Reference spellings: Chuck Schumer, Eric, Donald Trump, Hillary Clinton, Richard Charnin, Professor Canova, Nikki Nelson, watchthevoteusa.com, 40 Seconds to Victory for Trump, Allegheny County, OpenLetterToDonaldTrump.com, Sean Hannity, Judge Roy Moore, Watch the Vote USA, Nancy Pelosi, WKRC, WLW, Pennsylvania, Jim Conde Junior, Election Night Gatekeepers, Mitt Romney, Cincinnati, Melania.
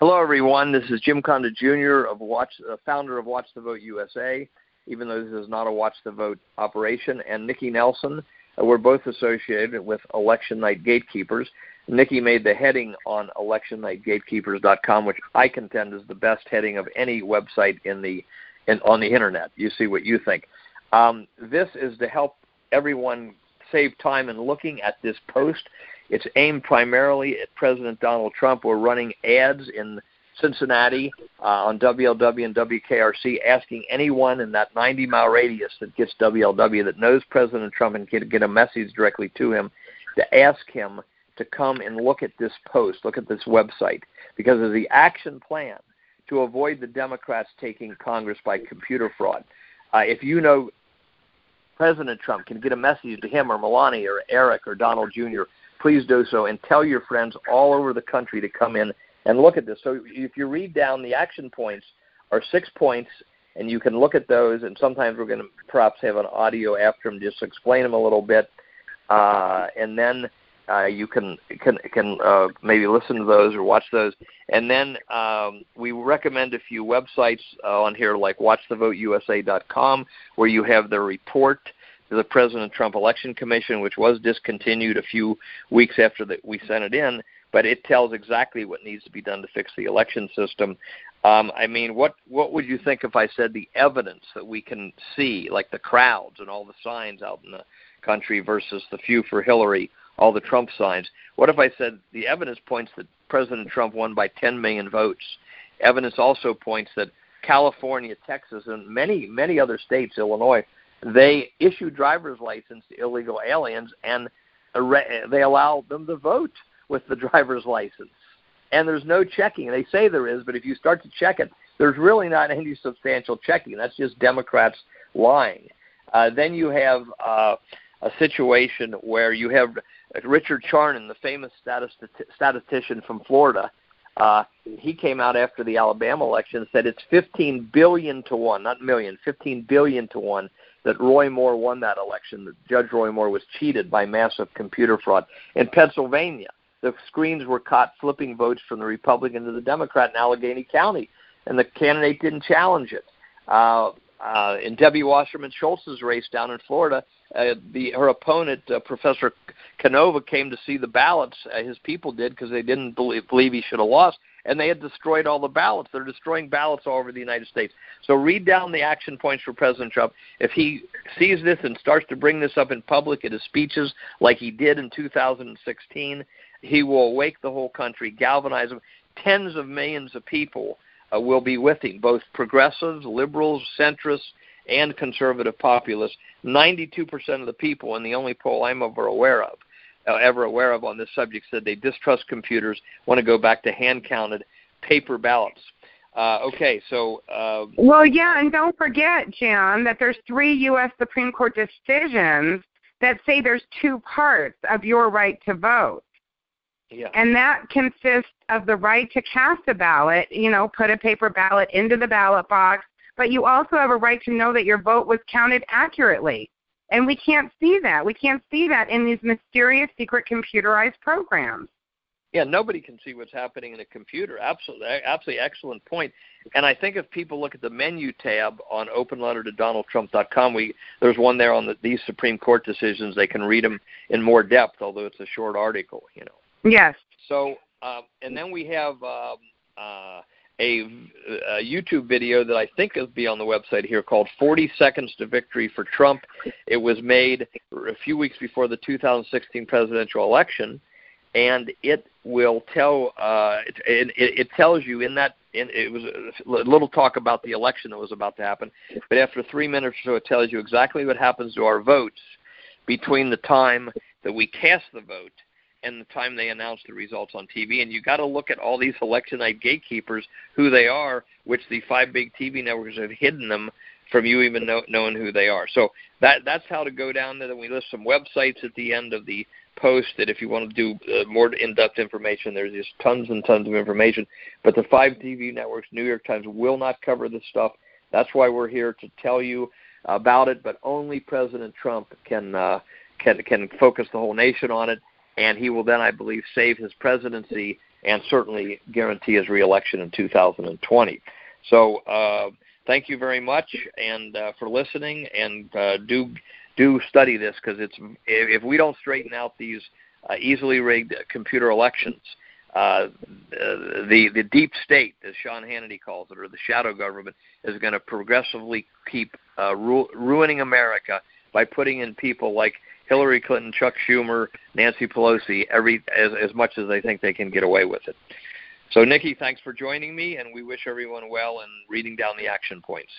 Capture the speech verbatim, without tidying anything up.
Hello, everyone. This is Jim Conde Junior, of Watch, uh, founder of Watch the Vote U S A, even though this is not a Watch the Vote operation, and Nikki Nelson. Uh, we're both associated with Election Night Gatekeepers. Nikki made the heading on election night gatekeepers dot com, which I contend is the best heading of any website in the in, on the Internet. You see what you think. Um, this is to help everyone save time in looking at this post. It's aimed primarily at President Donald Trump. We're running ads in Cincinnati uh, on W L W and W K R C, asking anyone in that ninety-mile radius that gets W L W that knows President Trump and can get a message directly to him to ask him to come and look at this post, look at this website, because of the action plan to avoid the Democrats taking Congress by computer fraud. Uh, if you know President Trump can get a message to him or Melania or Eric or Donald Junior, please do so, and tell your friends all over the country to come in and look at this. So if you read down, the action points are six points, and you can look at those, and sometimes we're going to perhaps have an audio after them just to explain them a little bit, uh, and then uh, you can can, can uh, maybe listen to those or watch those. And then um, we recommend a few websites uh, on here like watch the vote U S A dot com, where you have the report, the President Trump Election Commission, which was discontinued a few weeks after that we sent it in, but it tells exactly what needs to be done to fix the election system. Um, I mean, what, what would you think if I said the evidence that we can see, like the crowds and all the signs out in the country versus the few for Hillary, all the Trump signs? What if I said the evidence points that President Trump won by ten million votes? Evidence also points that California, Texas, and many, many other states, Illinois, they issue driver's license to illegal aliens, and they allow them to vote with the driver's license. And there's no checking. They say there is, but if you start to check it, there's really not any substantial checking. That's just Democrats lying. Uh, then you have uh, a situation where you have Richard Charnin, the famous statist- statistician from Florida. Uh, he came out after the Alabama election and said it's fifteen billion to one, not million, fifteen billion to one that Roy Moore won that election, that Judge Roy Moore was cheated by massive computer fraud. In Pennsylvania, the screens were caught flipping votes from the Republican to the Democrat in Allegheny County, and the candidate didn't challenge it. Uh, uh, in Debbie Wasserman Schultz's race down in Florida, uh, the, her opponent, uh, Professor Canova, came to see the ballots. Uh, his people did, because they didn't believe, believe he should have lost, and they had destroyed all the ballots. They're destroying ballots all over the United States. So read down the action points for President Trump. If he sees this and starts to bring this up in public at his speeches like he did in two thousand sixteen, he will awake the whole country, galvanize them. Tens of millions of people uh, will be with him, both progressives, liberals, centrists, and conservative populists. ninety-two percent of the people in the only poll I'm ever aware of ever aware of on this subject said they distrust computers, want to go back to hand-counted paper ballots. Uh, okay, so... Uh, well, yeah, and don't forget, Jim, that there's three U S Supreme Court decisions that say there's two parts of your right to vote. Yeah. And that consists of the right to cast a ballot, you know, put a paper ballot into the ballot box, but you also have a right to know that your vote was counted accurately. And we can't see that. We can't see that in these mysterious, secret computerized programs. Yeah, nobody can see what's happening in a computer. Absolutely, absolutely excellent point. And I think if people look at the menu tab on open letter to Donald Trump dot com, we there's one there on the, these Supreme Court decisions. They can read them in more depth, although it's a short article, you know. Yes. So, um, and then we have um, uh, a, a YouTube video that I think will be on the website here called forty seconds to Victory for Trump. It was made a few weeks before the two thousand sixteen presidential election. And it will tell. Uh, it, it, it tells you in that. In, it was a little talk about the election that was about to happen, but after three minutes or so, it tells you exactly what happens to our votes between the time that we cast the vote and the time they announce the results on T V. And you got to look at all these election night gatekeepers, who they are, which the five big T V networks have hidden them from you even know, knowing who they are. So that that's how to go down there. Then we list some websites at the end of the post that if you want to do uh, more in-depth information, there's just tons and tons of information. But the five T V networks, New York Times, will not cover this stuff. That's why we're here to tell you about it, but only President Trump can uh, can can focus the whole nation on it, and he will then, I believe, save his presidency and certainly guarantee his reelection in two thousand twenty. So uh, thank you very much and uh, for listening, and uh, do do study this, because it's if we don't straighten out these uh, easily rigged computer elections, uh, the the deep state, as Sean Hannity calls it, or the shadow government, is going to progressively keep uh, ru- ruining America by putting in people like Hillary Clinton, Chuck Schumer, Nancy Pelosi, every as, as much as they think they can get away with it. So, Nikki, thanks for joining me, and we wish everyone well in reading down the action points.